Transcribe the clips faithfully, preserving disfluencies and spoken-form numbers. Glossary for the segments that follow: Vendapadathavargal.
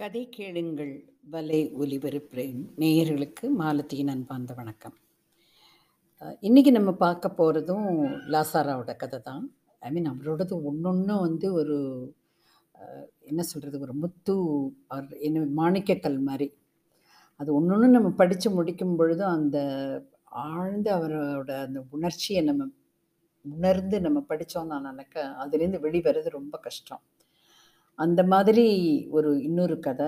கதை கேளுங்கள் வலை ஒலிபரப்புகிறேன் நேயர்களுக்கு மாலத்தியின் அன்பார்ந்த வணக்கம். இன்றைக்கி நம்ம பார்க்க போகிறதும் லாசாராவோட கதை தான். ஐ மீன் அவரோடது ஒன்று வந்து ஒரு என்ன சொல்கிறது, ஒரு முத்து என்ன மாணிக்கக்கல் மாதிரி. அது ஒன்று ஒன்று நம்ம படித்து முடிக்கும் பொழுதும் அந்த ஆழ்ந்து அவரோட அந்த உணர்ச்சியை நம்ம உணர்ந்து நம்ம படித்தோம் நான் நினைக்க அதுலேருந்து வெளிவரது ரொம்ப கஷ்டம். அந்த மாதிரி ஒரு இன்னொரு கதை,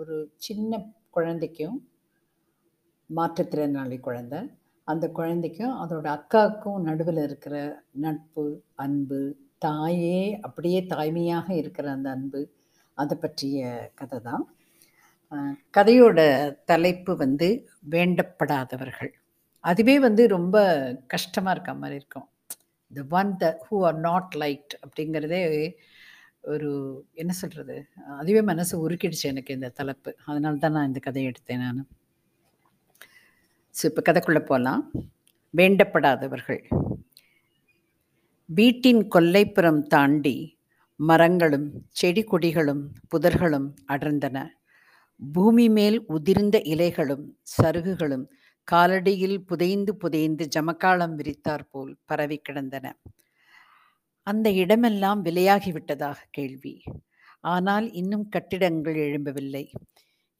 ஒரு சின்ன குழந்தைக்கும் மாற்றுத்திறனாளி குழந்தை, அந்த குழந்தைக்கும் அதோட அக்காவுக்கும் நடுவில் இருக்கிற நட்பு, அன்பு, தாயே அப்படியே தாய்மையாக இருக்கிற அந்த அன்பு, அதை பற்றிய கதை தான். கதையோட தலைப்பு வந்து வேண்டப்படாதவர்கள். அதுவே வந்து ரொம்ப கஷ்டமாக இருக்க மாதிரி இருக்கும். The one the who are not liked அப்படிங்கிறதே ஒரு என்ன சொல்கிறது, அதுவே மனசு உருக்கிடுச்சு எனக்கு இந்த தலைப்பு. அதனால தான் நான் இந்த கதையை எடுத்தேன் நான். ஸோ இப்போ கதைக்குள்ளே போகலாம். வேண்டப்படாதவர்கள். வீட்டின் கொல்லைப்புறம் தாண்டி மரங்களும் செடி கொடிகளும் புதர்களும் அடர்ந்தன. பூமி மேல் உதிர்ந்த இலைகளும் சருகுகளும் காலடியில் புதைந்து புதைந்து ஜமக்காலம் விரித்தாற்போல் பரவி கிடந்தன. அந்த இடமெல்லாம் விலையாகிவிட்டதாக கேள்வி. ஆனால் இன்னும் கட்டிடங்கள் எழும்பவில்லை.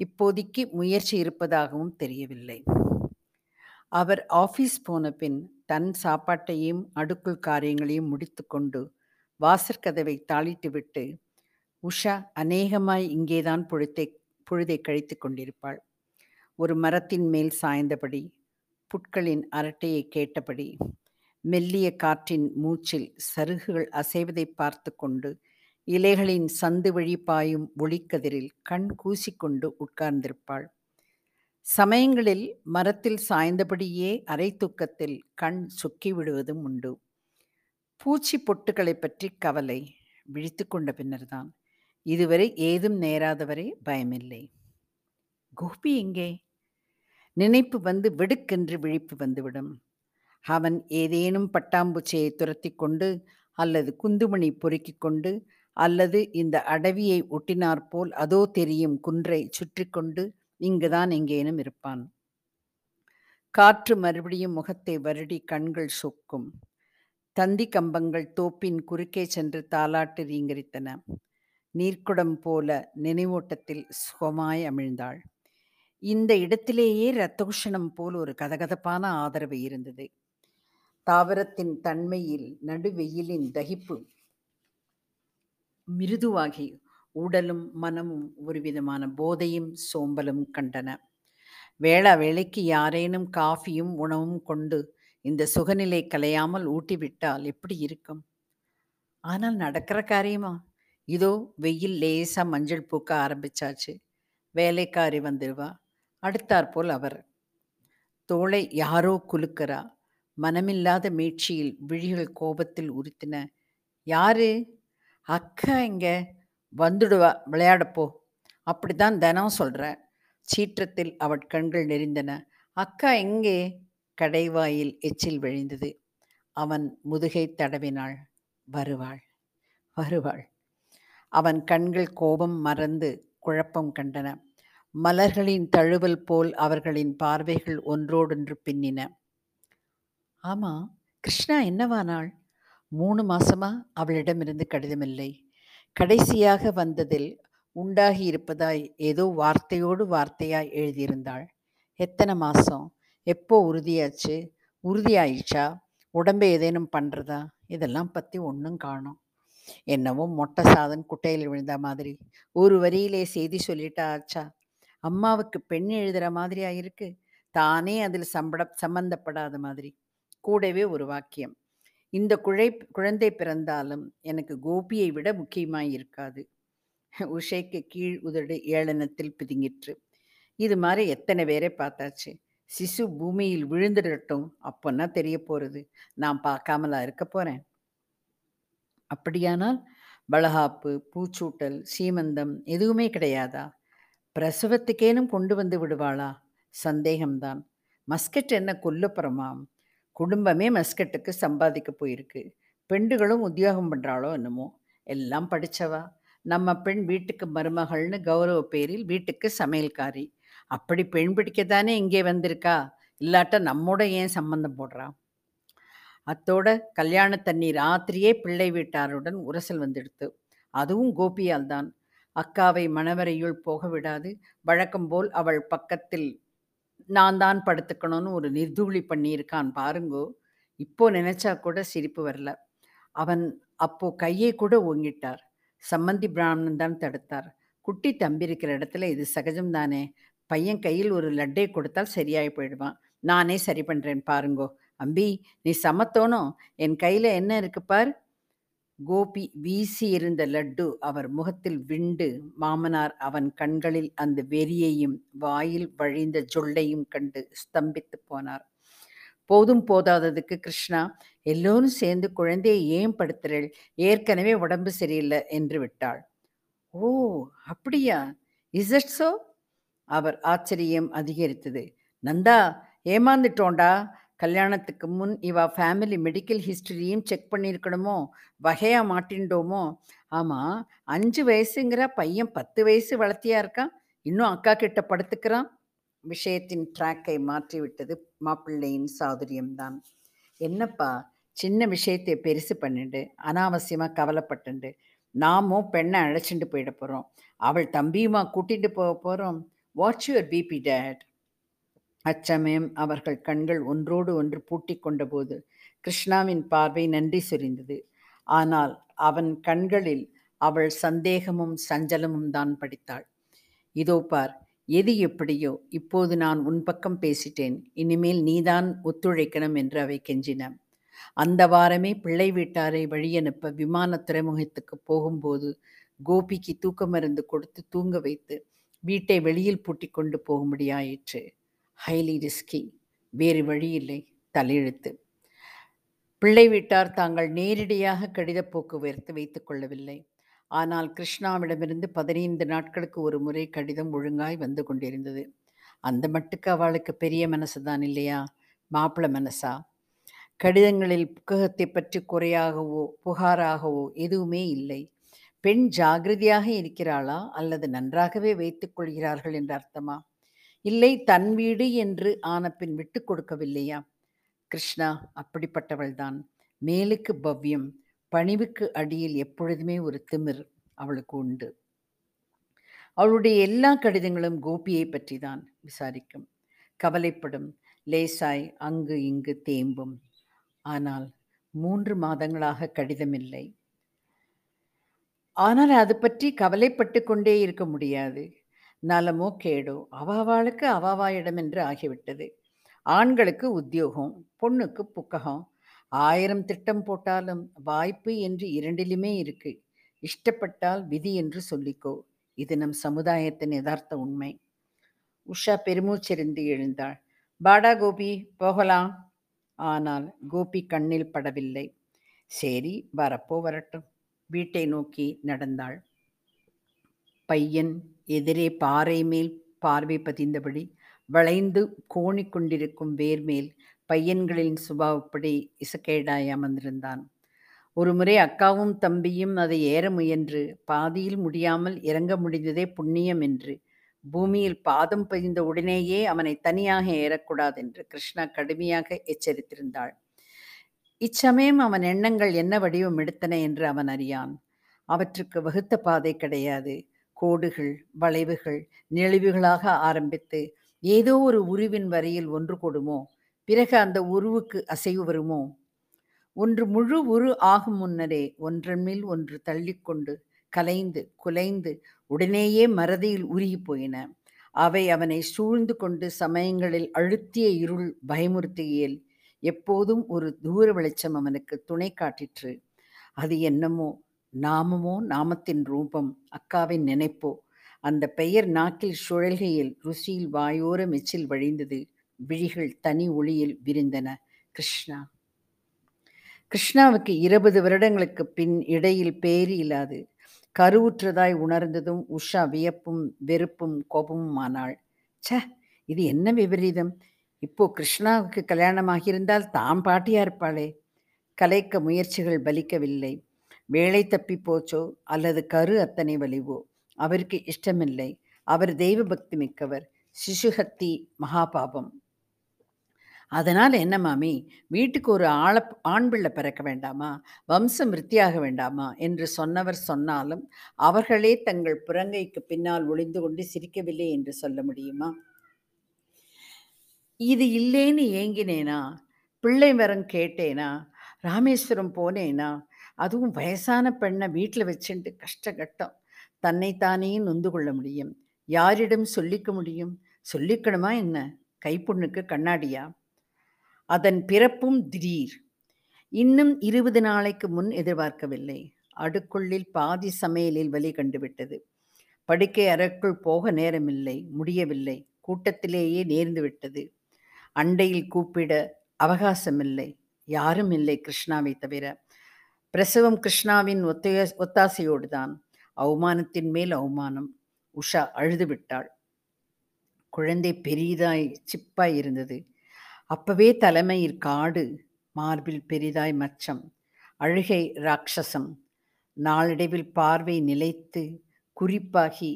இப்போதைக்கு முயற்சி இருப்பதாகவும் தெரியவில்லை. அவர் ஆஃபீஸ் போன பின் தன் சாப்பாட்டையும் அடுக்குள் காரியங்களையும் முடித்து கொண்டு வாசற்கதவை தாளிட்டு விட்டு உஷா அநேகமாய் இங்கேதான் பொழுதை பொழுதை கழித்து கொண்டிருப்பாள். ஒரு மரத்தின் மேல் சாய்ந்தபடி, புட்களின் அரட்டையை கேட்டபடி, மெல்லிய காற்றின் மூச்சில் சருகுகள் அசைவதை பார்த்து கொண்டு, இலைகளின் சந்து வழி பாயும் ஒளிக்கதிரில் கண் கூசிக்கொண்டு உட்கார்ந்திருப்பாள். சமயங்களில் மரத்தில் சாய்ந்தபடியே அரை தூக்கத்தில் கண் சொக்கி விடுவதும் உண்டு. பூச்சி பொட்டுகளை பற்றி கவலை விழித்து கொண்ட பின்னர்தான். இதுவரை ஏதும் நேராதவரை பயமில்லை. கோபி எங்கே? நினைப்பு வந்து விடுக்கென்று விழிப்பு வந்துவிடும். அவன் ஏதேனும் பட்டாம்பூச்சியை துரத்தி கொண்டு, அல்லது குந்துமணி பொறுக்கி கொண்டு, அல்லது இந்த அடவியை ஒட்டினாற்போல் அதோ தெரியும் குன்றை சுற்றி கொண்டு இங்குதான் எங்கேனும் இருப்பான். காற்று மறுபடியும் முகத்தை வருடி கண்கள் சொக்கும். தந்தி கம்பங்கள் தோப்பின் குறுக்கே சென்று தாலாட்டு ரீங்கரித்தன. நீர்க்குடம் போல நினைவோட்டத்தில் சுகமாய் அமிழ்ந்தாள். இந்த இடத்திலேயே இரத்தகுஷணம் போல் ஒரு கதகதப்பான ஆதரவு இருந்தது. தாவரத்தின் தன்மையில் நடுவெயிலின் தகிப்பு மிருதுவாகி உடலும் மனமும் ஒருவிதமான போதையும் சோம்பலும் கண்டன. வேளா வேளைக்கு யாரேனும் காஃபியும் உணவும் கொண்டு இந்த சுகநிலை கலையாமல் ஊட்டிவிட்டால் எப்படி இருக்கும்? ஆனால் நடக்கிற காரியமா? இதோ வெயில் லேசா மஞ்சள் பூக்க ஆரம்பிச்சாச்சு. வேலைக்காரி வந்துடுவா. அடுத்தாற்போல் அவர். தோளை யாரோ குலுக்கிறா. மனமில்லாத மீட்சியில் விழிகள் கோபத்தில் உறுத்தின. யாரு? அக்கா. எங்க வந்துடுவா, விளையாடப்போ. அப்படித்தான் தினம் சொல்ற. சீற்றத்தில் அவள் கண்கள் நெறிந்தன. அக்கா எங்கே? கடைவாயில் எச்சில் விழிந்தது. அவன் முதுகை தடவினாள். வருவாள் வருவாள் அவன் கண்கள் கோபம் மறந்து குழப்பம் கண்டன. மலர்களின் தழுவல் போல் அவர்களின் பார்வைகள் ஒன்றோடொன்று பின்னின. ஆமா, கிருஷ்ணா என்னவானாள்? மூணு மாசமா அவளிடமிருந்து கடிதமில்லை. கடைசியாக வந்ததில் உண்டாகி இருப்பதாய் ஏதோ வார்த்தையோடு வார்த்தையாய் எழுதியிருந்தாள். எத்தனை மாசம்? எப்போ உறுதியாச்சு? உறுதியாயிடுச்சா? உடம்பை ஏதேனும் பண்றதா? இதெல்லாம் பத்தி ஒன்றும் காணோம். என்னவோ மொட்டை சாதன் குட்டையில் விழுந்த மாதிரி ஒரு வரியிலே செய்தி சொல்லிட்டா ஆச்சா. அம்மாவுக்கு பெண் எழுதுற மாதிரி ஆயிருக்கு. தானே அதில் சம்பட சம்பந்தப்படாத மாதிரி. கூடவே ஒரு வாக்கியம். இந்த குழை குழந்தை பிறந்தாலும் எனக்கு கோபியை விட முக்கியமாயிருக்காது. உஷைக்கு கீழ் உதடு ஏளனத்தில் பிதுங்கிற்று. இது மாதிரி எத்தனை பேரை பார்த்தாச்சு. சிசு பூமியில் விழுந்துடட்டும், அப்போன்னா தெரிய போறது. நான் பார்க்காமலா இருக்க போறேன். அப்படியானால் வளகாப்பு, பூச்சூட்டல், சீமந்தம் எதுவுமே கிடையாதா? பிரசவத்துக்கேனும் கொண்டு வந்து விடுவாளா? சந்தேகம்தான். மஸ்கட் என்ன கொல்லுப்புறமாம்? குடும்பமே மஸ்கட்டுக்கு சம்பாதிக்க போயிருக்கு. பெண்டுகளும் உத்தியோகம் பண்ணுறாளோ என்னமோ. எல்லாம் படித்தவா. நம்ம பெண் வீட்டுக்கு மருமகள்னு கௌரவ பேரில் வீட்டுக்கு சமையல்காரி. அப்படி பெண் பிடிக்கத்தானே இங்கே வந்திருக்கா, இல்லாட்ட நம்மோட ஏன் சம்பந்தம் போடுறா? அத்தோட கல்யாண தண்ணி ராத்திரியே பிள்ளை வீட்டாருடன் உரசல் வந்துடுத்து. அதுவும் கோபியால் தான். அக்காவை மணவரையுள் போக விடாது. வழக்கம்போல் அவள் பக்கத்தில் நான் தான் படுத்துக்கணும்னு ஒரு நிர்தூளி பண்ணியிருக்கான் பாருங்கோ. இப்போ நினைச்சா கூட சிரிப்பு வரல. அவன் அப்போ கையை கூட ஓங்கிட்டார். சம்மந்தி பிராமணன் தான் தடுத்தார். குட்டி தம்பி இருக்கிற இடத்துல இது சகஜம்தானே. பையன் கையில் ஒரு லட்டை கொடுத்தால் சரியாகி போயிடுவான். நானே சரி பண்ணுறேன் பாருங்கோ. அம்பி நீ சமத்தோனும், என் கையில் என்ன இருக்குப்பார். கோபி வீசி இருந்த லட்டு அவர் முகத்தில் விண்டு மாமனார் அவன் கண்களில் அந்த வெறியையும் வாயில் வழிந்த ஜொல்லையும் கண்டு ஸ்தம்பித்து போனார். போதும் போதாததுக்கு கிருஷ்ணா, எல்லோரும் சேர்ந்து குழந்தையை ஏன் படுத்துறேள், ஏற்கனவே உடம்பு சரியில்லை என்று விட்டாள். ஓ அப்படியா, இஸ் இட் சோ? அவர் ஆச்சரியம் அதிகரித்தது. நந்தா ஏமாந்துட்டோண்டா. கல்யாணத்துக்கு முன் இவா ஃபேமிலி மெடிக்கல் ஹிஸ்டரியும் செக் பண்ணியிருக்கணுமோ, வகையாக மாட்டின்டோமோ. ஆமாம், அஞ்சு வயசுங்கிற பையன் பத்து வயசு வளர்த்தியா இருக்கான், இன்னும் அக்கா கிட்ட படுத்துக்கிறான். விஷயத்தின் ட்ராக்கை மாற்றிவிட்டது மாப்பிள்ளையின் சாதுரியம்தான். என்னப்பா சின்ன விஷயத்தை பெருசு பண்ணிண்டு அனாவசியமாக கவலைப்பட்டுண்டு. நாமும் பெண்ணை அழைச்சிட்டு போயிட போகிறோம், அவள் தம்பியுமா கூட்டிகிட்டு போக போகிறோம். What's your BP date? அச்சமயம் அவர்கள் கண்கள் ஒன்றோடு ஒன்று பூட்டி கொண்டபோது கிருஷ்ணாவின் பார்வை நன்றி சொரிந்தது. ஆனால் அவன் கண்களில் அவள் சந்தேகமும் சஞ்சலமும் தான் படித்தாள். இதோ பார், எது எப்படியோ இப்போது நான் உன் பக்கம் பேசிட்டேன், இனிமேல் நீதான் ஒத்துழைக்கணும் என்று அவை கெஞ்சினான். அந்த வாரமே பிள்ளை வீட்டாரை வழியனுப்ப விமான துறைமுகத்துக்கு போகும்போது கோபிக்கு தூக்க மருந்து கொடுத்து தூங்க வைத்து வீட்டை வெளியில் பூட்டி கொண்டு போகும்படியாயிற்று. ஹைலி ரிஸ்கி, வேறு வழியில்லை, தலையெழுத்து. பிள்ளை வீட்டார் தாங்கள் நேரடியாக கடித போக்குவரத்து வைத்துக் கொள்ளவில்லை. ஆனால் கிருஷ்ணாவிடமிருந்து பதினைந்து நாட்களுக்கு ஒரு முறை கடிதம் ஒழுங்காய் வந்து கொண்டிருந்தது. அந்த மட்டுக்கு அவளுக்கு பெரிய மனசு தான் இல்லையா, மாப்பிள மனசா? கடிதங்களில் புக்ககத்தை பற்றி குறையாகவோ புகாராகவோ எதுவுமே இல்லை. பெண் ஜாகிரதையாக இருக்கிறாளா அல்லது நன்றாகவே வைத்துக் கொள்கிறார்கள் என்று அர்த்தமா? இல்லை தன் வீடு என்று ஆன பின் விட்டு கொடுக்கவில்லையா? கிருஷ்ணா அப்படிப்பட்டவள்தான். மேலுக்கு பவ்யம், பணிவுக்கு அடியில் எப்பொழுதுமே ஒரு திமிர் அவளுக்கு உண்டு. அவளுடைய எல்லா கடிதங்களும் கோபியை பற்றி தான். விசாரிக்கும், கவலைப்படும், லேசாய் அங்கு இங்கு தேம்பும். ஆனால் மூன்று மாதங்களாக கடிதமில்லை. ஆனால் அது பற்றி கவலைப்பட்டு கொண்டே இருக்க முடியாது. நலமோ கேடோ அவாவாளுக்கு அவாவாயிடம் என்று ஆகிவிட்டது. ஆண்களுக்கு உத்தியோகம், பொண்ணுக்கு புக்ககம். ஆயிரம் திட்டம் போட்டாலும் வாய்ப்பு என்று இரண்டிலுமே இருக்கு. இஷ்டப்பட்டால் விதி என்று சொல்லிக்கோ. இது நம் சமுதாயத்தின் யதார்த்த உண்மை. உஷா பெருமூச்செறிந்து எழுந்தாள். பாடா கோபி, போகலாம். ஆனால் கோபி கண்ணில் படவில்லை. சரி வரப்போ வரட்டும். வீட்டை நோக்கி நடந்தாள். பையன் எதிரே பாறை மேல் பார்வை பதிந்தபடி வளைந்து கோணிக் கொண்டிருக்கும் வேர்மேல் பையன்களின் சுபாவப்படி இசக்கேடாய் அமர்ந்திருந்தான். ஒரு முறை அக்காவும் தம்பியும் அதை ஏற முயன்று பாதியில் முடியாமல் இறங்க முடிந்ததே புண்ணியம் என்று, பூமியில் பாதம் பதிந்த உடனேயே அவனை தனியாக ஏறக்கூடாது என்று கிருஷ்ணா கடுமையாக எச்சரித்திருந்தாள். இச்சமயம் அவன் எண்ணங்கள் என்ன வடிவம் எடுத்தன என்று அவன் அறியான். அவற்றுக்கு வகுத்த பாதை கிடையாது. கோடுகள், வளைவுகள், நெளிவுகளாக ஆரம்பித்து ஏதோ ஒரு உருவின் வரையில் ஒன்று கூடுமோ, பிறகு அந்த உருவுக்கு அசைவு வருமோ. ஒன்று முழு உரு ஆகும் முன்னரே ஒன்றன் மேல் ஒன்று தள்ளிக்கொண்டு கலைந்து குலைந்து உடனேயே மறதியில் உருகி போயின. அவை அவனை சூழ்ந்து கொண்டு சமயங்களில் அழுத்திய இருள் பயமுறுத்துகையில் எப்போதும் ஒரு தூர வெளிச்சம் அவனுக்கு துணை காட்டிற்று. அது என்னமோ, நாமமோ, நாமத்தின் ரூபம், அக்காவின் நினைப்போ. அந்த பெயர் நாக்கில் சுழல்கையில் ருசியில் வாயோர மெச்சில் வழிந்தது. விழிகள் தனி ஒளியில் விரிந்தன. கிருஷ்ணா. கிருஷ்ணாவுக்கு இருபது வருடங்களுக்கு பின் இடையில் பேறு இல்லாது கருவுற்றதாய் உணர்ந்ததும் உஷா வியப்பும் வெறுப்பும் கோபமும் ஆனாள். ச, இது என்ன விபரீதம்! இப்போ கிருஷ்ணாவுக்கு கல்யாணமாகியிருந்தால் தாம் பாட்டியா இருப்பாளே. கலைக்க முயற்சிகள் பலிக்கவில்லை. வேலை தப்பி போச்சோ அல்லது கரு அத்தனை வலிவோ அவருக்கு இஷ்டமில்லை. அவர் தெய்வ பக்தி மிக்கவர். சிசுஹத்தி மகாபாபம். அதனால் என்ன மாமி, வீட்டுக்கு ஒரு ஆள ஆண் பிள்ளை பிறக்க வேண்டாமா, வம்சம் விருத்தியாக வேண்டாமா என்று சொன்னவர் சொன்னாலும் அவர்களே தங்கள் புறங்கைக்கு பின்னால் ஒளிந்து கொண்டு சிரிக்கவில்லை என்று சொல்ல முடியுமா? இது இல்லேன்னு ஏங்கினேனா, பிள்ளை வரம் கேட்டேனா, ராமேஸ்வரம் போனேனா, அதுவும் வயசான பெண்ணை வீட்டில் வச்சுட்டு கஷ்டகட்டம். தன்னைத்தானே நொந்து கொள்ள முடியும். யாரிடம் சொல்லிக்க முடியும்? சொல்லிக்கணுமா என்ன? கைப்புண்ணுக்கு கண்ணாடியா? அதன் பிறப்பும் திடீர். இன்னும் இருபது நாளைக்கு முன் எதிர்பார்க்கவில்லை. அடுக்குள்ளில் பாதி சமையலில் வலி கண்டுவிட்டது. படுக்கை அறைக்குள் போக நேரமில்லை, முடியவில்லை. கூட்டத்திலேயே நேர்ந்து விட்டது. அண்டையில் கூப்பிட அவகாசமில்லை. யாரும் இல்லை கிருஷ்ணாவை தவிர. பிரசவம் கிருஷ்ணாவின் ஒத்தைய ஒத்தாசையோடு தான். அவமானத்தின் மேல் அவமானம். உஷா அழுதுவிட்டாள். குழந்தை பெரிதாய் சிப்பாய் இருந்தது. அப்பவே தலைமையில் காடு, மார்பில் பெரிதாய் மச்சம். அழுகை ராட்சசம். நாளடைவில் பார்வை நிலைத்து குறிப்பாகி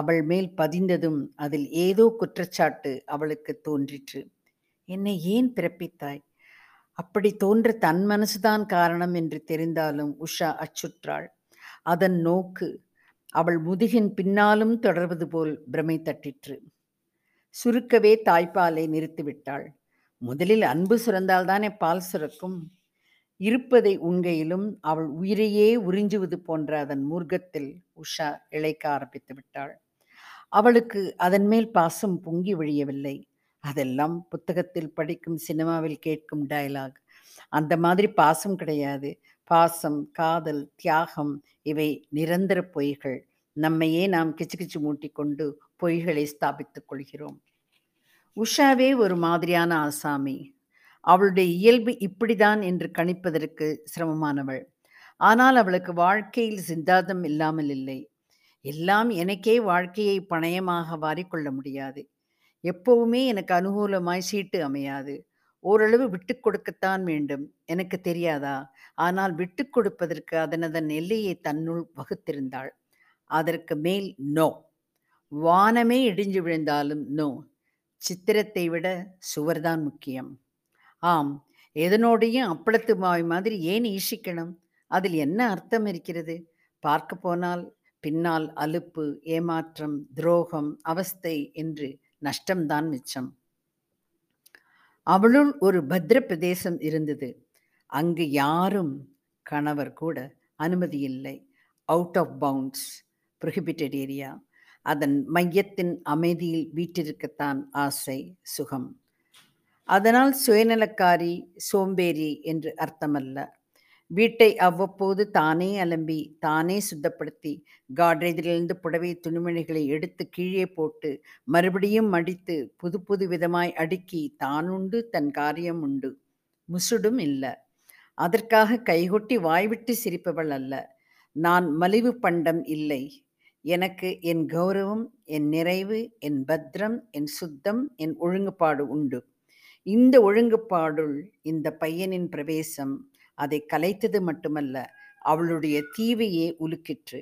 அவள் மேல் பதிந்ததும் அதில் ஏதோ குற்றச்சாட்டு அவளுக்கு தோன்றிற்று. என்னை ஏன் பிறப்பித்தாய்? அப்படி தோன்ற தன் மனசுதான் காரணம் என்று தெரிந்தாலும் உஷா அச்சுற்றாள். அதன் நோக்கு அவள் முதுகின் பின்னாலும் தொடர்வது போல் பிரமை தட்டிற்று. சுருக்கவே தாய்ப்பாலை நிறுத்திவிட்டாள். முதலில் அன்பு சுரந்தால்தானே பால் சுரக்கும். இருப்பதை உண்கையிலும் அவள் உயிரையே உறிஞ்சுவது போன்ற அதன் மூர்க்கத்தில் உஷா இழைக்க ஆரம்பித்து விட்டாள். அவளுக்கு அதன் மேல் பாசம் பொங்கி வழியவில்லை. அதெல்லாம் புத்தகத்தில் படிக்கும், சினிமாவில் கேட்கும் டயலாக். அந்த மாதிரி பாசம் கிடையாது. பாசம், காதல், தியாகம் இவை நிரந்தர பொய்கள். நம்மையே நாம் கிச்சு கிச்சு மூட்டிக்கொண்டு பொய்களை ஸ்தாபித்துக் கொள்கிறோம். உஷாவே ஒரு மாதிரியான ஆசாமி. அவளுடைய இயல்பு இப்படிதான் என்று கணிப்பதற்கு சிரமமானவள். ஆனால் அவளுக்கு வாழ்க்கையில் சித்தாந்தம் இல்லாமல் இல்லை. எல்லாம் எனக்கே வாழ்க்கையை பணயமாக வாரிக்கொள்ள முடியாது. எப்பவுமே எனக்கு அனுகூலமாய் சீட்டு அமையாது. ஓரளவு விட்டு கொடுக்கத்தான் வேண்டும். எனக்கு தெரியாதா? ஆனால் விட்டு கொடுப்பதற்கு அதனதன் எல்லையை தன்னுள் வகுத்திருந்தாள். அதற்கு மேல் நோ. வானமே இடிஞ்சு விழுந்தாலும் நோ. சித்திரத்தை விட சுவர்தான் முக்கியம். ஆம், எதனோடையும் அப்பளத்து மாய் மாதிரி ஏன் ஈஷிக்கணும்? அதில் என்ன அர்த்தம் இருக்கிறது? பார்க்க போனால் பின்னால் அலுப்பு, ஏமாற்றம், துரோகம், அவஸ்தை என்று நஷ்டம்தான் மிச்சம். அவளுள் ஒரு பத்ர பிரதேசம் இருந்தது. அங்கு யாரும், கணவர் கூட அனுமதி இல்லை. Out of bounds, prohibited area. அதன் மையத்தின் அமைதியில் வீற்றிருக்கத்தான் ஆசை, சுகம். அதனால் சுயநலக்காரி, சோம்பேறி என்று அர்த்தமல்ல. வீட்டை அவ்வப்போது தானே அலம்பி, தானே சுத்தப்படுத்தி, காட்ரேஜிலிருந்து புடவை துணிமணிகளை எடுத்து கீழே போட்டு மறுபடியும் மடித்து புது புது விதமாய் அடுக்கி தானுண்டு தன் காரியம் உண்டு. முசுடும் இல்லை. அதற்காக கைகொட்டி வாய்விட்டு சிரிப்பவள் அல்ல. நான் மலிவு பண்டம் இல்லை. எனக்கு என் கௌரவம், என் நிறைவு, என் பத்திரம், என் சுத்தம், என் ஒழுங்குபாடு உண்டு. இந்த ஒழுங்குபாடுள் இந்த பையனின் பிரவேசம் அதை கலைத்தது மட்டுமல்ல, அவளுடைய தீவையே உலுக்கிற்று.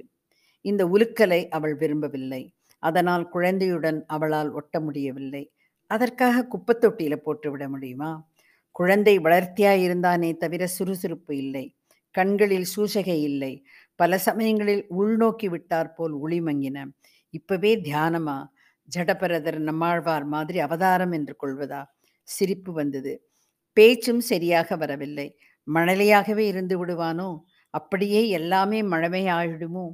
இந்த உலுக்கலை அவள் விரும்பவில்லை. அதனால் குழந்தையுடன் அவளால் ஒட்ட முடியவில்லை. அதற்காக குப்பத்தொட்டியில போட்டுவிட முடியுமா? குழந்தை வளர்த்தியாயிருந்தானே தவிர சுறுசுறுப்பு இல்லை. கண்களில் சூசகை இல்லை. பல சமயங்களில் உள்நோக்கி விட்டாற்போல் ஒளிமங்கின. இப்பவே தியானமா? ஜடபரதர் நம்மாழ்வார் மாதிரி அவதாரம் என்று கொள்வதா? சிரிப்பு வந்தது. பேச்சும் சரியாக வரவில்லை. மழலையாகவே இருந்து விடுவானோ? அப்படியே எல்லாமே மழமையாகிடுமோ?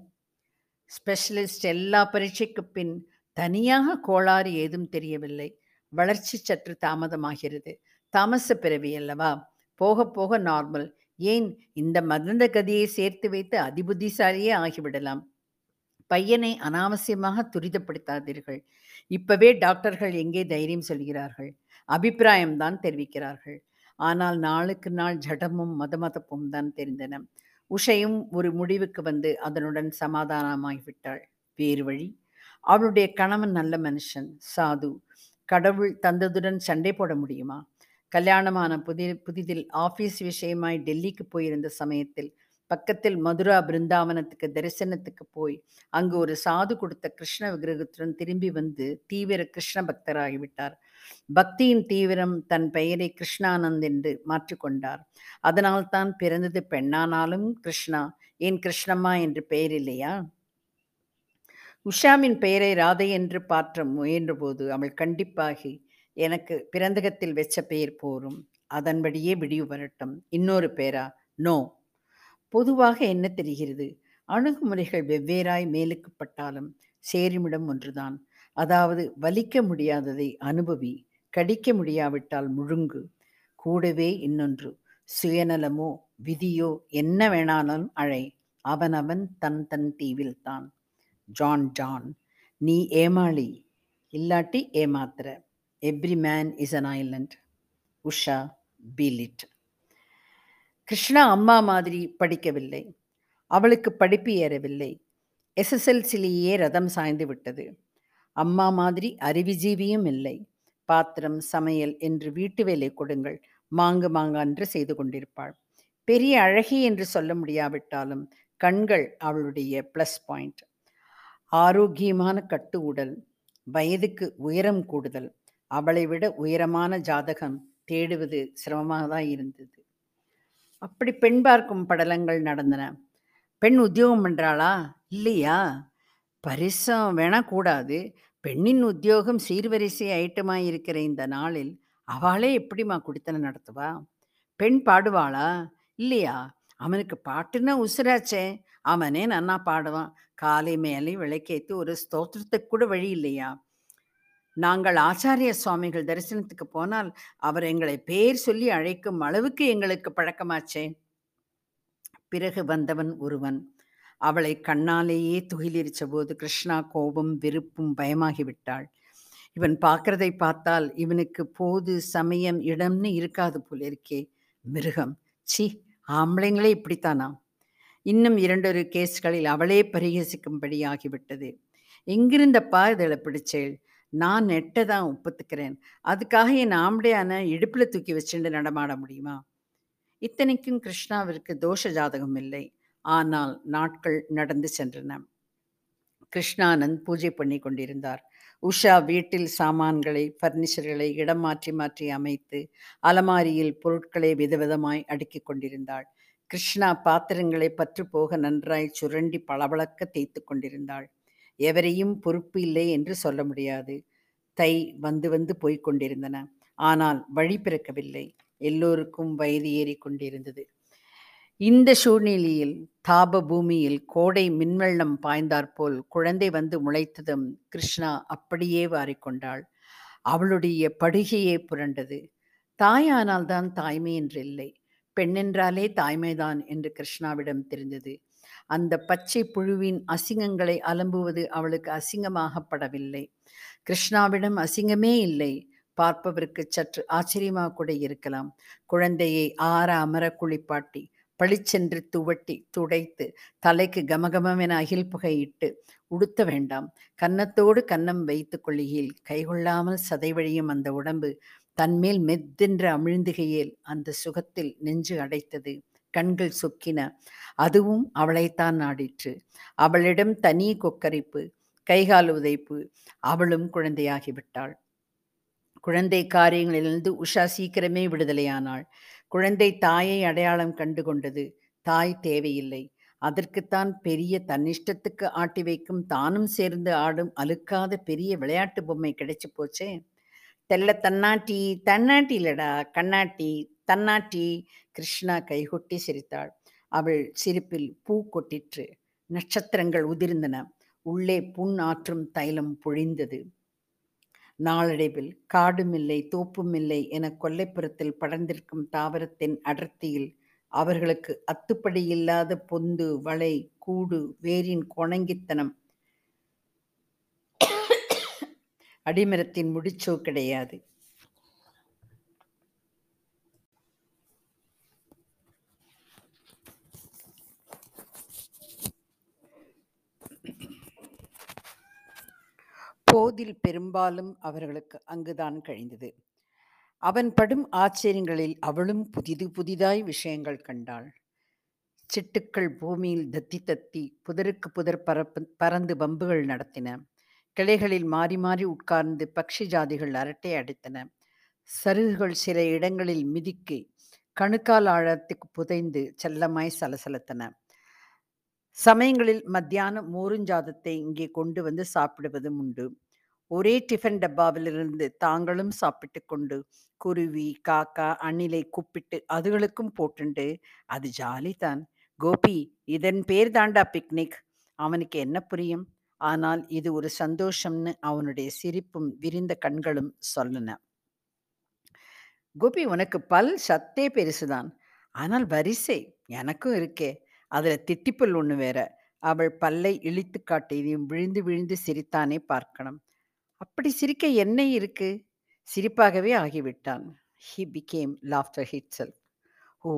ஸ்பெஷலிஸ்ட் எல்லா பரீட்சைக்கு பின் தனியாக கோளாறு ஏதும் தெரியவில்லை. வளர்ச்சி சற்று தாமதமாகிறது. தாமச பிறவி அல்லவா? போக போக நார்மல். ஏன் இந்த மதந்த கதியை சேர்த்து வைத்து அதிபுத்திசாலியே ஆகிவிடலாம். பையனை அனாவசியமாக துரிதப்படுத்தாதீர்கள். இப்பவே டாக்டர்கள் எங்கே தைரியம் சொல்கிறார்கள், அபிப்பிராயம்தான் தெரிவிக்கிறார்கள். ஆனால் நாளுக்கு நாள் ஜடமும் மதமதப்பும் தான் தெரிந்தன. உஷையும் ஒரு முடிவுக்கு வந்து அதனுடன் சமாதானமாகிவிட்டாள். வேறு வழி. அவளுடைய கணவன் நல்ல மனுஷன், சாது. கடவுள் தந்ததுடன் சண்டை போட முடியுமா? கல்யாணமான புதி புதிதில் ஆபீஸ் விஷயமாய் டெல்லிக்கு போயிருந்த சமயத்தில் பக்கத்தில் மதுரா பிருந்தாவனத்துக்கு தரிசனத்துக்கு போய் அங்கு ஒரு சாது கொடுத்த கிருஷ்ண விக்கிரகத்துடன் திரும்பி வந்து தீவிர கிருஷ்ண பக்தராகிவிட்டார். பக்தியின் தீவிரம் தன் பெயரை கிருஷ்ணானந்த் என்று மாற்றிக்கொண்டார். அதனால் தான் பிறந்தது பெண்ணானாலும் கிருஷ்ணா, ஏன் கிருஷ்ணம்மா என்று பெயர் இல்லையா? உஷாவின் பெயரை ராதை என்று பாற்ற முயன்றபோது அவள் கண்டிப்பாகி எனக்கு பிறந்தகத்தில் வச்ச பெயர் போரும், அதன்படியே விடிவு வரட்டும், இன்னொரு பெயரா? நோ. பொதுவாக என்ன தெரிகிறது? அணுகுமுறைகள் வெவ்வேறாய் மேலுக்குப்பட்டாலும் சேருமிடம் ஒன்றுதான். அதாவது வலிக்க முடியாததை அனுபவி, கடிக்க முடியாவிட்டால் முழுங்கு. கூடவே இன்னொன்று, சுயநலமோ விதியோ என்ன வேணாலும் அழை, அவனவன் தன் தன் தீவில் தான். ஜான் ஜான், நீ ஏமாளி இல்லாட்டி ஏமாத்திர. Every man is an island. Usha பீலிட். கிருஷ்ணா அம்மா மாதிரி படிக்கவில்லை. அவளுக்கு படிப்பு ஏறவில்லை. எஸ்எஸ்எல்சிலேயே ரதம் சாய்ந்து விட்டது. அம்மா மாதிரி அறிவுஜீவியும் இல்லை. பாத்திரம் சமையல் என்று வீட்டு வேலை கொடுங்கள் மாங்கு மாங்கான்று செய்து கொண்டிருப்பாள். பெரிய அழகி என்று சொல்ல முடியாவிட்டாலும் கண்கள் அவளுடைய பிளஸ் பாயிண்ட். ஆரோக்கியமான கட்டு உடல், வயதுக்கு உயரம் கூடுதல். அவளை விட உயரமான ஜாதகம் தேடுவது சிரமமாக தான் இருந்தது. அப்படி பெண் பார்க்கும் படலங்கள் நடந்தன. பெண் உத்தியோகம் பண்றாளா இல்லையா? பரிசம் வேணா கூடாது. பெண்ணின் உத்தியோகம் சீர்வரிசை ஐட்டமாக இருக்கிற இந்த நாளில் அவளே எப்படிமா குடித்தன நடத்துவா? பெண் பாடுவாளா இல்லையா? அவனுக்கு பாட்டுன்னா உசுராச்சே, அவனே நன்னா பாடுவான். காலை மேலே விளக்கேத்து ஒரு ஸ்தோத்திரத்துக்கு கூட வழி இல்லையா? நாங்கள் ஆச்சாரிய சுவாமிகள் தரிசனத்துக்கு போனால் அவர் எங்களை பேர் சொல்லி அழைக்கும் அளவுக்கு எங்களுக்கு பழக்கமாச்சே. பிறகு வந்தவன் ஒருவன். அவளை கண்ணாலேயே துகிலிரிச்ச போது கிருஷ்ணா கோபம் வெறுப்பும் பயமாகிவிட்டாள். இவன் பார்க்கறதை பார்த்தால் இவனுக்கு போது சமயம் இடம்னு இருக்காது போல இருக்கே. மிருகம், சி, ஆம்பளைங்களே இப்படித்தானா? இன்னும் இரண்டொரு கேஸ்களில் அவளே பரிகசிக்கும்படி ஆகிவிட்டது. எங்கிருந்தப்பா இதில் பிடிச்சேள்? நான் நெட்டை தான் ஒப்புத்துக்கிறேன். அதுக்காக என் ஆம்படையான இடுப்பில் தூக்கி வச்சுட்டு நடமாட முடியுமா? இத்தனைக்கும் கிருஷ்ணாவிற்கு தோஷ ஜாதகம் இல்லை. ஆனால் நாட்கள் நடந்து சென்றன. கிருஷ்ணானந்த் பூஜை பண்ணி கொண்டிருந்தார். உஷா வீட்டில் சாமான்களை பர்னிச்சர்களை இடம் மாற்றி மாற்றி அமைத்து அலமாரியில் பொருட்களை விதவிதமாய் அடுக்கி கொண்டிருந்தாள். கிருஷ்ணா பாத்திரங்களை பற்று போக நன்றாய் சுரண்டி பளபளக்க தேய்த்து கொண்டிருந்தாள். எவரையும் பொறுப்பு இல்லை என்று சொல்ல முடியாது. தை வந்து வந்து போய்க் கொண்டிருந்தன. ஆனால் வழி பிறக்கவில்லை. எல்லோருக்கும் வயது ஏறி கொண்டிருந்தது. இந்த சூழ்நிலையில் தாப பூமியில் கோடை மின்வெள்ளம் பாய்ந்தாற்போல் குழந்தை வந்து முளைத்ததும் கிருஷ்ணா அப்படியே வாரிக்கொண்டாள். அவளுடைய படுகையே புரண்டது. தாயானால்தான் தாய்மை என்று இல்லை, பெண்ணென்றாலே தாய்மைதான் என்று கிருஷ்ணாவிடம் தெரிந்தது. அந்த பச்சை புழுவின் அசிங்கங்களை அலம்புவது அவளுக்கு அசிங்கமாகப்படவில்லை. கிருஷ்ணாவிடம் அசிங்கமே இல்லை. பார்ப்பவருக்கு சற்று ஆச்சரியமாக கூட இருக்கலாம். குழந்தையை ஆற அமர குளிப்பாட்டி பளிச்சென்று துவட்டி துடைத்து தலைக்கு கமகமென அகில் புகையிட்டு உடுத்த வேண்டாம். கன்னத்தோடு கன்னம் வைத்து கொள்ளுகையில் கைகொள்ளாமல் சதைவழியும் அந்த உடம்பு தன்மேல் மெத்தென்று அமிழ்ந்துகையில் அந்த சுகத்தில் நெஞ்சு அடைத்தது. கண்கள் சொக்கின. அதுவும் அவளைத்தான் நாடிற்று. அவளிடம் தனி கொக்கரிப்பு, கைகால் உதைப்பு. அவளும் குழந்தையாகிவிட்டாள். குழந்தை காரியங்களிலிருந்து உஷா சீக்கிரமே விடுதலையானாள். குழந்தை தாயை அடையாளம் கண்டு கொண்டது. தாய் தேவையில்லை. அதற்குத்தான் பெரிய தன்னிஷ்டத்துக்கு ஆட்டி வைக்கும் தானும் சேர்ந்து ஆடும் அழுக்காத பெரிய விளையாட்டு பொம்மை கிடைச்சி போச்சே. தெல்ல தன்னாட்டி, தன்னாட்டி இல்லடா கண்ணாட்டி, தன்னாட்டி. கிருஷ்ணா கைகொட்டி சிரித்தாள். அவள் சிரிப்பில் பூ கொட்டிற்று. நட்சத்திரங்கள் உதிர்ந்தன. உள்ளே புண் ஆற்றும் தைலம் பொழிந்தது. நாளடைவில் காடுமில்லை தோப்புமில்லை என கொல்லைப்புறத்தில் படர்ந்திருக்கும் தாவரத்தின் அடர்த்தியில் அவர்களுக்கு அத்துப்படியில்லாத பொந்து வளை கூடு வேரின் கொணங்கித்தனம். அடிமரத்தின் முடிச்சோ கிடையாது. போதில் பெரும்பாலும் அவர்களுக்கு அங்குதான் கழிந்தது. அவன் படும் ஆச்சரியங்களில் அவளும் புதிது புதிதாய் விஷயங்கள் கண்டாள். சிட்டுக்கள் பூமியில் தத்தி தத்தி புதருக்கு புதர் பரப்பு பறந்து பம்புகள் நடத்தின. கிளைகளில் மாறி மாறி உட்கார்ந்து பக்ஷி ஜாதிகள் அரட்டை அடித்தன. சருகுகள் சில இடங்களில் மிதிக்கு கணுக்கால் ஆழத்துக்கு புதைந்து செல்லமாய் சலசலத்தன. சமயங்களில் மத்தியான மோருஞ்சாதத்தை இங்கே கொண்டு வந்து சாப்பிடுவதும் உண்டு. ஒரே டிஃபன் டப்பாவிலிருந்து தாங்களும் சாப்பிட்டு கொண்டு குருவி காக்கா அண்ணிலை கூப்பிட்டு அதுகளுக்கும் போட்டுண்டு அது ஜாலிதான். கோபி, இதன் பேர் தாண்டா பிக்னிக். அவனுக்கு என்ன புரியும்? ஆனால் இது ஒரு சந்தோஷம்னு அவனுடைய சிரிப்பும் விரிந்த கண்களும் சொல்லன. கோபி, உனக்கு பல் சத்தே பெருசுதான், ஆனால் வரிசை எனக்கும் இருக்கே, அதுல தித்திப்புல் ஒண்ணு வேற. அவள் பல்லை இழித்து காட்டியதையும் விழுந்து விழுந்து சிரித்தானே பார்க்கணும். அப்படி சிரிக்க என்ன இருக்கு? சிரிப்பாகவே ஆகிவிட்டான். He became laughter itself. ஓ,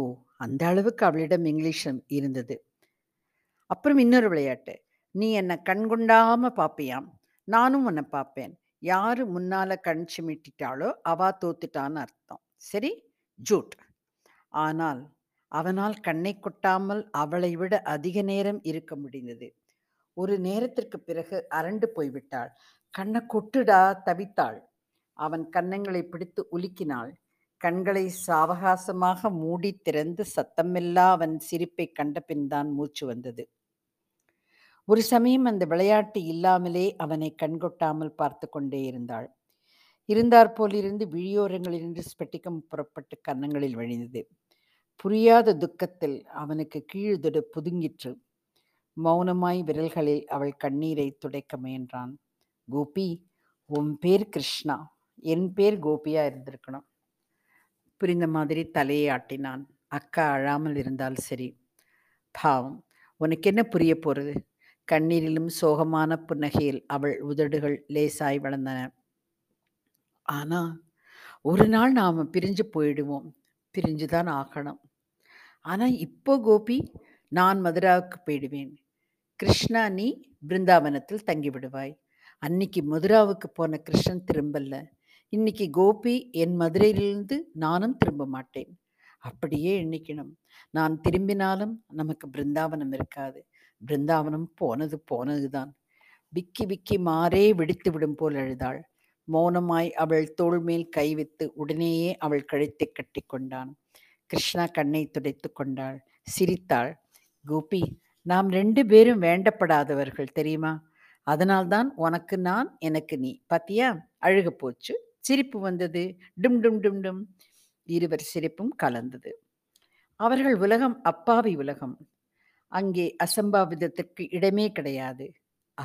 அந்த அளவுக்கு அவளிடம் இங்கிலீஷும் இருந்தது. அப்புறம் இன்னொரு விளையாட்டு. நீ என்னை கண்கொண்டாம பாப்பியாம், நானும் உன்னை பார்ப்பேன். யாரு முன்னால கண் சிமிட்டாளோ அவா தோத்துட்டான்னு அர்த்தம். சரி, ஜூட். ஆனால் அவனால் கண்ணை கொட்டாமல் அவளை விட அதிக நேரம் இருக்க முடிந்தது. ஒரு நேரத்திற்கு பிறகு அரண்டு போய்விட்டாள். கண்ணை கொட்டுடா தவித்தாள். அவன் கன்னங்களை பிடித்து உலுக்கினாள். கண்களை சாவகாசமாக மூடி திறந்து சத்தமில்லா அவன் சிரிப்பை கண்டபின் தான் மூச்சு வந்தது. ஒரு சமயம் அந்த விளையாட்டு இல்லாமலே அவனை கண்கொட்டாமல் பார்த்து கொண்டே இருந்தாள். இருந்தாற்போலிருந்து விழியோரங்களிலிருந்து ஸ்பெட்டிகம் புறப்பட்டு கன்னங்களில் வழிந்தது. புரியாத துக்கத்தில் அவனுக்கு கீழ்தொடு புதுங்கிற்று. மௌனமாய் விரல்களில் அவள் கண்ணீரை துடைக்க முயன்றான். கோபி, உன் பேர் கிருஷ்ணா, என் பேர் கோபியா இருந்திருக்கணும். புரிந்த மாதிரி தலையை ஆட்டினான். அக்கா அழாமல் இருந்தால் சரி. பாவம், உனக்கு என்ன புரிய போறது? கண்ணீரிலும் சோகமான புன்னகையில் அவள் உதடுகள் லேசாய் வளர்ந்தன. ஆனா ஒரு நாள் நாம பிரிஞ்சு போயிடுவோம், பிரிஞ்சுதான் ஆகணும். ஆனா இப்போ கோபி, நான் மதுராவுக்கு போயிடுவேன், கிருஷ்ணா நீ பிருந்தாவனத்தில் தங்கிவிடுவாய். அன்னைக்கு மதுராவுக்கு போன கிருஷ்ணன் திரும்பல, இன்னைக்கு கோபி என் மதுரையிலிருந்து நானும் திரும்ப மாட்டேன். அப்படியே எண்ணிக்கணும். நான் திரும்பினாலும் நமக்கு பிருந்தாவனம் இருக்காது. பிருந்தாவனம் போனது போனதுதான். விக்கி விக்கி மாறே வெடித்து விடும் போல் அழுதாள். மௌனமாய் அவள் தோள் மேல் கைவித்து உடனேயே அவள் கழுத்தை கட்டி கொண்டான். கிருஷ்ணா கண்ணை துடைத்து கொண்டாள். சிரித்தாள். கோபி, நாம் ரெண்டு பேரும் வேண்டப்படாதவர்கள் தெரியுமா? அதனால்தான் உனக்கு நான், எனக்கு நீ. பாத்தியா, அழுக போச்சு, சிரிப்பு வந்தது. டும் டும் டும் டும். இருவர் சிரிப்பும் கலந்தது. அவர்கள் உலகம் அப்பாவி உலகம். அங்கே அசம்பாவிதத்திற்கு இடமே கிடையாது.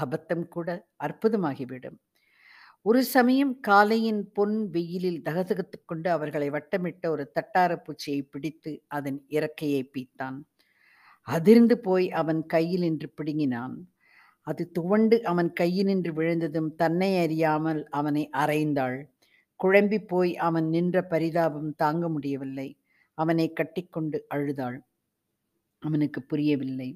அபத்தம் கூட அற்புதமாகிவிடும். ஒரு சமயம் காலையின் பொன் வெயிலில் தகதகத்துக் கொண்டு அவர்களை வட்டமிட்ட ஒரு தட்டார பூச்சியை பிடித்து அதன் இறக்கையை பீத்தான். அதிர்ந்து போய் அவன் கையில் நின்று பிடுங்கினான். அது துவண்டு அவன் கையில் நின்று விழுந்ததும் தன்னை அறியாமல் அவனை அரைந்தாள். குழம்பி போய் அவன் நின்ற பரிதாபம் தாங்க முடியவில்லை. அவனை கட்டிக்கொண்டு அழுதாள். அவனுக்கு புரியவில்லை.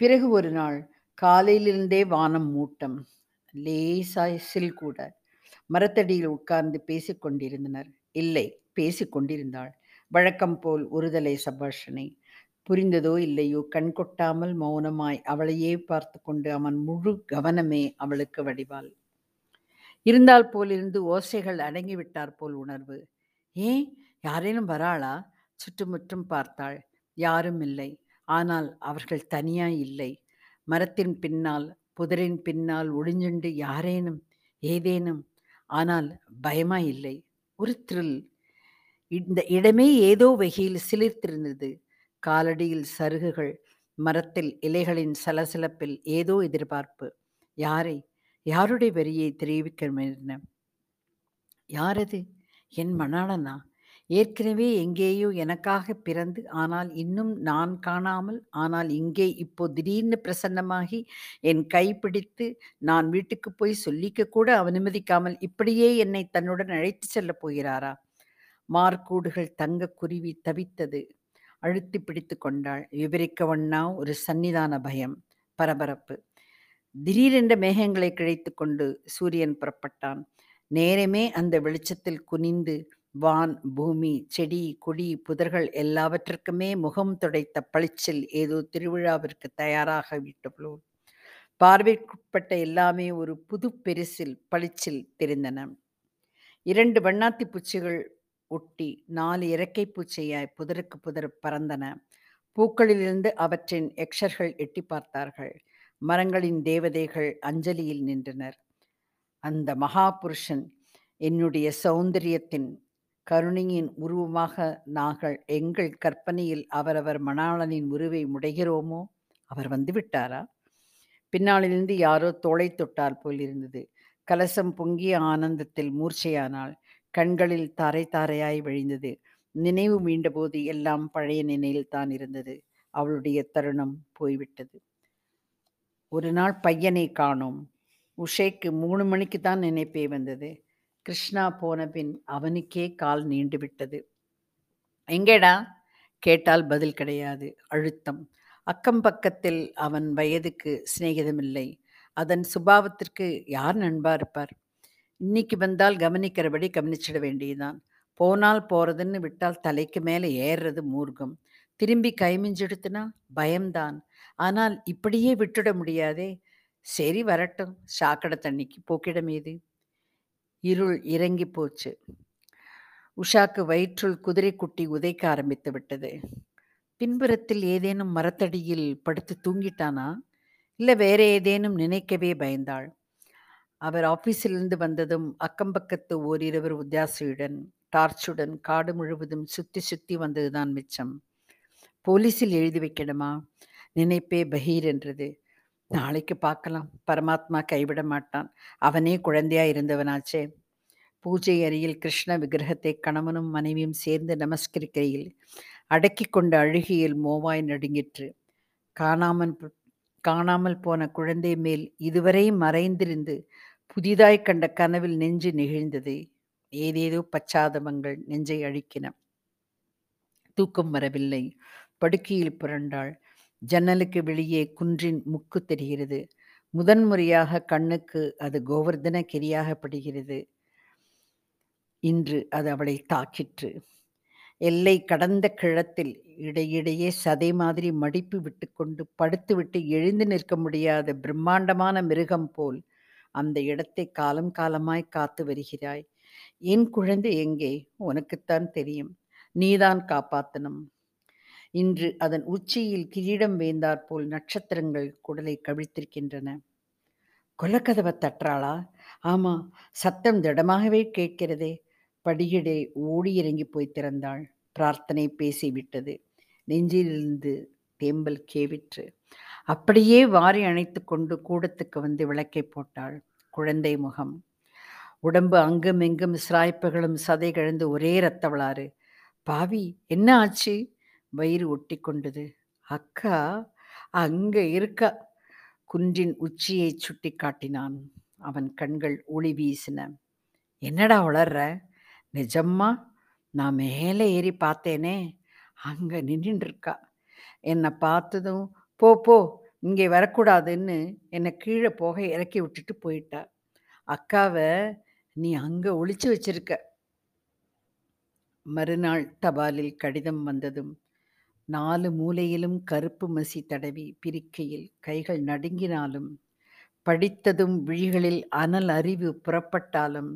பிறகு ஒரு நாள் காலையிலிருந்தே வானம் மூட்டம். லேசாய் சில் கூட. மரத்தடியில் உட்கார்ந்து பேசிக்கொண்டிருந்தனர். இல்லை, பேசிக்கொண்டிருந்தாள். வழக்கம் போல் ஒருதலை சபாஷனை. புரிந்ததோ இல்லையோ கண்கொட்டாமல் மௌனமாய் அவளையே பார்த்து கொண்டு அவன் முழு கவனமே அவளுக்கு வடிவாள். இருந்தால் போலிருந்து ஓசைகள் அடங்கிவிட்டார் போல் உணர்வு. ஏன், யாரேனும் வராளா? சுற்றுமுற்றும் பார்த்தாள். யாரும் இல்லை. ஆனால் அவர்கள் தனியாய் இல்லை. மரத்தின் பின்னால், புதரின் பின்னால் ஒளிஞ்சுண்டு யாரேனும் ஏதேனும். ஆனால் பயமாய் இல்லை, ஒரு த்ரில். இந்த இடமே ஏதோ வகையில் சிலிர்த்திருந்தது. காலடியில் சருகுகள், மரத்தில் இலைகளின் சலசலப்பில் ஏதோ எதிர்பார்ப்பு. யாரை, யாருடைய வரியை தெரிவிக்க முயன்றன. யாரது? என் மணாளனா? ஏற்கனவே எங்கேயோ எனக்காக பிறந்து, ஆனால் இன்னும் நான் காணாமல், ஆனால் இங்கே இப்போ திடீர்னு பிரசன்னமாகி என் கைப்பிடித்து நான் வீட்டுக்கு போய் சொல்லிக்க கூட அனுமதிக்காமல் இப்படியே என்னை தன்னுடன் அழைத்து செல்ல போகிறாரா? மார்க்கூடுகள் தங்க குருவி தவித்தது. அழுத்தி பிடித்து கொண்டாள். விவரிக்கவண்ணா ஒரு சன்னிதான பயம், பரபரப்பு. திடீரென்ற மேகங்களை கிழித்து கொண்டு சூரியன் புறப்பட்டான். நேரமே அந்த வெளிச்சத்தில் குனிந்து வான், பூமி, செடி, கொடி, புதர்கள் எல்லாவற்றிற்குமே முகம் துடைத்த பளிச்சில் ஏதோ திருவிழாவிற்கு தயாராக விட்டபோல் பார்வைக்குட்பட்ட எல்லாமே ஒரு புது பெருசில் பளிச்சில் தெரிந்தன. இரண்டு வண்ணாத்தி பூச்சிகள் ஒட்டி நாலு இறக்கை பூச்சியாய் புதருக்கு புதர் பறந்தன. பூக்களிலிருந்து அவற்றின் எக்ஷர்கள் எட்டி பார்த்தார்கள். மரங்களின் தேவதைகள் அஞ்சலியில் நின்றனர். அந்த மகாபுருஷன் என்னுடைய சௌந்தரியத்தின் கருணையின் உருவமாக நாங்கள் எங்கள் கற்பனையில் அவரவர் மணாளனின் உருவை முடைகிறோமோ? அவர் வந்துவிட்டாரா? பின்னாளிலிருந்து யாரோ தோளை தொட்டால் போலிருந்தது. கலசம் பொங்கிய ஆனந்தத்தில் மூர்ச்சையானால் கண்களில் தாரை தாரையாய் விழிந்தது. நினைவு மீண்டபோது எல்லாம் பழைய நினைவில் தான் இருந்தது. அவளுடைய தருணம் போய்விட்டது. ஒரு நாள் பையனை காணோம். உஷைக்கு மூணு மணிக்கு தான் நினைப்பே வந்தது. கிருஷ்ணா போன பின் அவனுக்கே கால் நீண்டு விட்டது. எங்கேடா கேட்டால் பதில் கிடையாது. அழுத்தம். அக்கம் பக்கத்தில் அவன் வயதுக்கு சிநேகிதமில்லை. அதன் சுபாவத்திற்கு யார் நண்பா இருப்பார்? இன்னைக்கு வந்தால் கவனிக்கிறபடி கவனிச்சிட வேண்டியதுதான். போனால் போறதுன்னு விட்டால் தலைக்கு மேலே ஏறுறது மூர்க்கம். திரும்பி கைமிஞ்செடுத்துனா பயம்தான். ஆனால் இப்படியே விட்டுட முடியாதே. சரி வரட்டும், சாக்கடை தண்ணிக்கு போக்கிடம் மீது. இருள் இறங்கி போச்சு. உஷாக்கு வயிற்றுள் குதிரைக்குட்டி உதைக்க ஆரம்பித்து விட்டது. பின்புறத்தில் ஏதேனும் மரத்தடியில் படுத்து தூங்கிட்டானா? இல்லை வேற ஏதேனும் நினைக்கவே பயந்தாள். அவர் ஆபீஸிலிருந்து வந்ததும் அக்கம்பக்கத்து ஓரிரவர் உத்தியாசியுடன் டார்ச்சுடன் காடு முழுவதும் சுற்றி சுற்றி வந்ததுதான் மிச்சம். போலீஸில் எழுதி வைக்கணுமா? நினைப்பே பகீர் என்றது. நாளைக்கு பார்க்கலாம், பரமாத்மா கைவிட மாட்டான். அவனே குழந்தையா இருந்தவனாச்சே. பூஜை அறையில் கிருஷ்ண விக்கிரகத்தை கணவனும் மனைவியும் சேர்ந்து நமஸ்கரிக்கையில் அடக்கி கொண்ட அழுகியில் மோவாய் நடுங்கிற்று. காணாமல் காணாமல் போன குழந்தை மேல் இதுவரை மறைந்திருந்து புதிதாய் கண்ட கனவில் நெஞ்சு நெகிழ்ந்தது. ஏதேதோ பச்சாதபங்கள் நெஞ்சை அழிக்கின. தூக்கம் வரவில்லை. படுக்கையில் புரண்டாள். ஜன்னலுக்கு வெளியே குன்றின் முக்கு தெரிகிறது. முதன்முறையாக கண்ணுக்கு அது கோவர்தன கிரியாகப்படுகிறது. இன்று அது அவளை தாக்கிற்று. எல்லை கடந்த கிழத்தில் இடையிடையே சதை மாதிரி மடிப்பு விட்டு கொண்டு படுத்துவிட்டு எழுந்து நிற்க முடியாத பிரம்மாண்டமான மிருகம் போல் அந்த இடத்தை காலம் காலமாய் காத்து வருகிறாய். என் குழந்தை எங்கே? உனக்குத்தான் தெரியும், நீதான் காப்பாத்தனும். இன்று அதன் உச்சியில் கிரீடம் வேந்தார் போல் நட்சத்திரங்கள் குடலை கவிழ்த்திருக்கின்றன. கொலக்கதவை தற்றாளா? ஆமா, சத்தம் திடமாகவே கேட்கிறதே. படியிடை ஓடி இறங்கி போய் திறந்தாள். பிரார்த்தனை பேசிவிட்டது. நெஞ்சிலிருந்து தேம்பல் கேவிற்று. அப்படியே வாரி அணைத்து கொண்டு கூடத்துக்கு வந்து விளக்கை போட்டாள். குழந்தை முகம். உடம்பு அங்கும் எங்கும் சிராய்ப்புகளும் சதை கழந்து ஒரே இரத்தவளாறு. பாவி, என்ன ஆச்சு? வயிறு ஒட்டி கொண்டது. அக்கா அங்க இருக்க. குன்றின் உச்சியை சுட்டி காட்டினான். அவன் கண்கள் ஒளி வீசின. என்னடா உளர்ற? நிஜம்மா, நான் மேலே ஏறி பார்த்தேனே, அங்க நின்று இருக்கா. என்னை பார்த்ததும் போ போ இங்கே வரக்கூடாதுன்னு என்னை கீழே போக இறக்கி விட்டுட்டு போயிட்டா. அக்காவை நீ அங்க ஒளிச்சு வச்சிருக்க. மறுநாள் தபாலில் கடிதம் வந்ததும் நாலு மூலையிலும் கருப்பு மசி தடவி பிரிக்கையில் கைகள் நடுங்கினாலும் படித்ததும் விழிகளில் அனல் அறிவு புறப்பட்டாலும்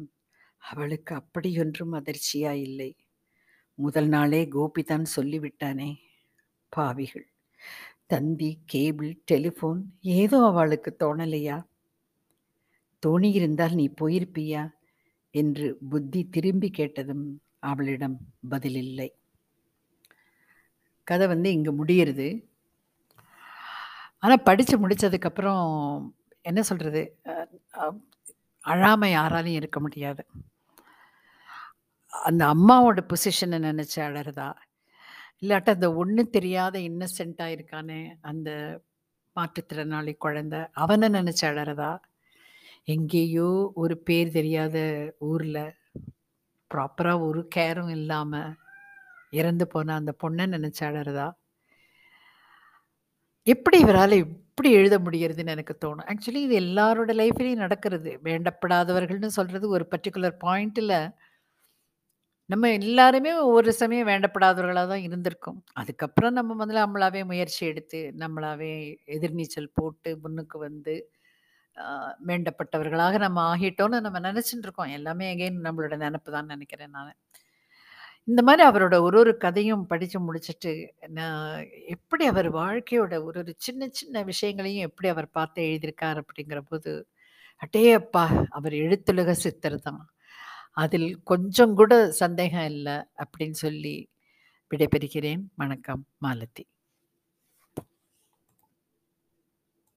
அவளுக்கு அப்படியொன்றும் அதிர்ச்சியா இல்லை. முதல் நாளே கோபி தான் சொல்லிவிட்டானே. பாவிகள். தந்தி, கேபிள், டெலிஃபோன் ஏதோ அவளுக்கு தோணலையா? தோணியிருந்தால் நீ போயிருப்பியா என்று புத்தி திரும்பி கேட்டதும் அவளிடம் பதிலில்லை. கதை வந்து இங்கே முடியிறது. ஆனால் படித்து முடித்ததுக்கப்புறம் என்ன சொல்கிறது, அழாமை யாராலையும் இருக்க முடியாது. அந்த அம்மாவோட பொசிஷனை நினச்சி அழறதா, இல்லாட்ட அந்த ஒன்றும் தெரியாத இன்னசென்ட்டாக இருக்கானே அந்த மாற்றுத்திறனாளி குழந்தை, அவனை நினச்சி அழறதா, எங்கேயோ ஒரு பேர் தெரியாத ஊரில் ப்ராப்பராக ஒரு கேரும் இல்லாமல் இறந்து போன அந்த பொண்ணை நினச்சி அழறதா? எப்படி இவரால் இப்படி எழுத முடிகிறதுன்னு எனக்கு தோணும். ஆக்சுவலி இது எல்லாரோட லைஃப்லேயும் நடக்கிறது. வேண்டப்படாதவர்கள்னு சொல்கிறது ஒரு பர்டிகுலர் பாயிண்டில் நம்ம எல்லாருமே ஒரு சமயம் வேண்டப்படாதவர்களாக தான் இருந்திருக்கோம். அதுக்கப்புறம் நம்ம முதல்ல நம்மளாவே முயற்சி எடுத்து நம்மளாவே எதிர்நீச்சல் போட்டு முன்னுக்கு வந்து ஆஹ், வேண்டப்பட்டவர்களாக நம்ம ஆகிட்டோம்னு நம்ம நினைச்சிட்டு இருக்கோம். எல்லாமே அகைன் நம்மளோட நினப்பு தான் நினைக்கிறேன் நான். இந்த மாதிரி அவரோட ஒரு ஒரு கதையும் படித்து முடிச்சுட்டு நான் எப்படி அவர் வாழ்க்கையோட ஒரு ஒரு சின்ன சின்ன விஷயங்களையும் எப்படி அவர் பார்த்து எழுதியிருக்கார் அப்படிங்கிற போது, அடே அப்பா, அவர் எழுத்துலக சித்தர் தான், அதில் கொஞ்சம் கூட சந்தேகம் இல்லை அப்படின்னு சொல்லி விடைபெறுகிறேன். வணக்கம் மாலதி.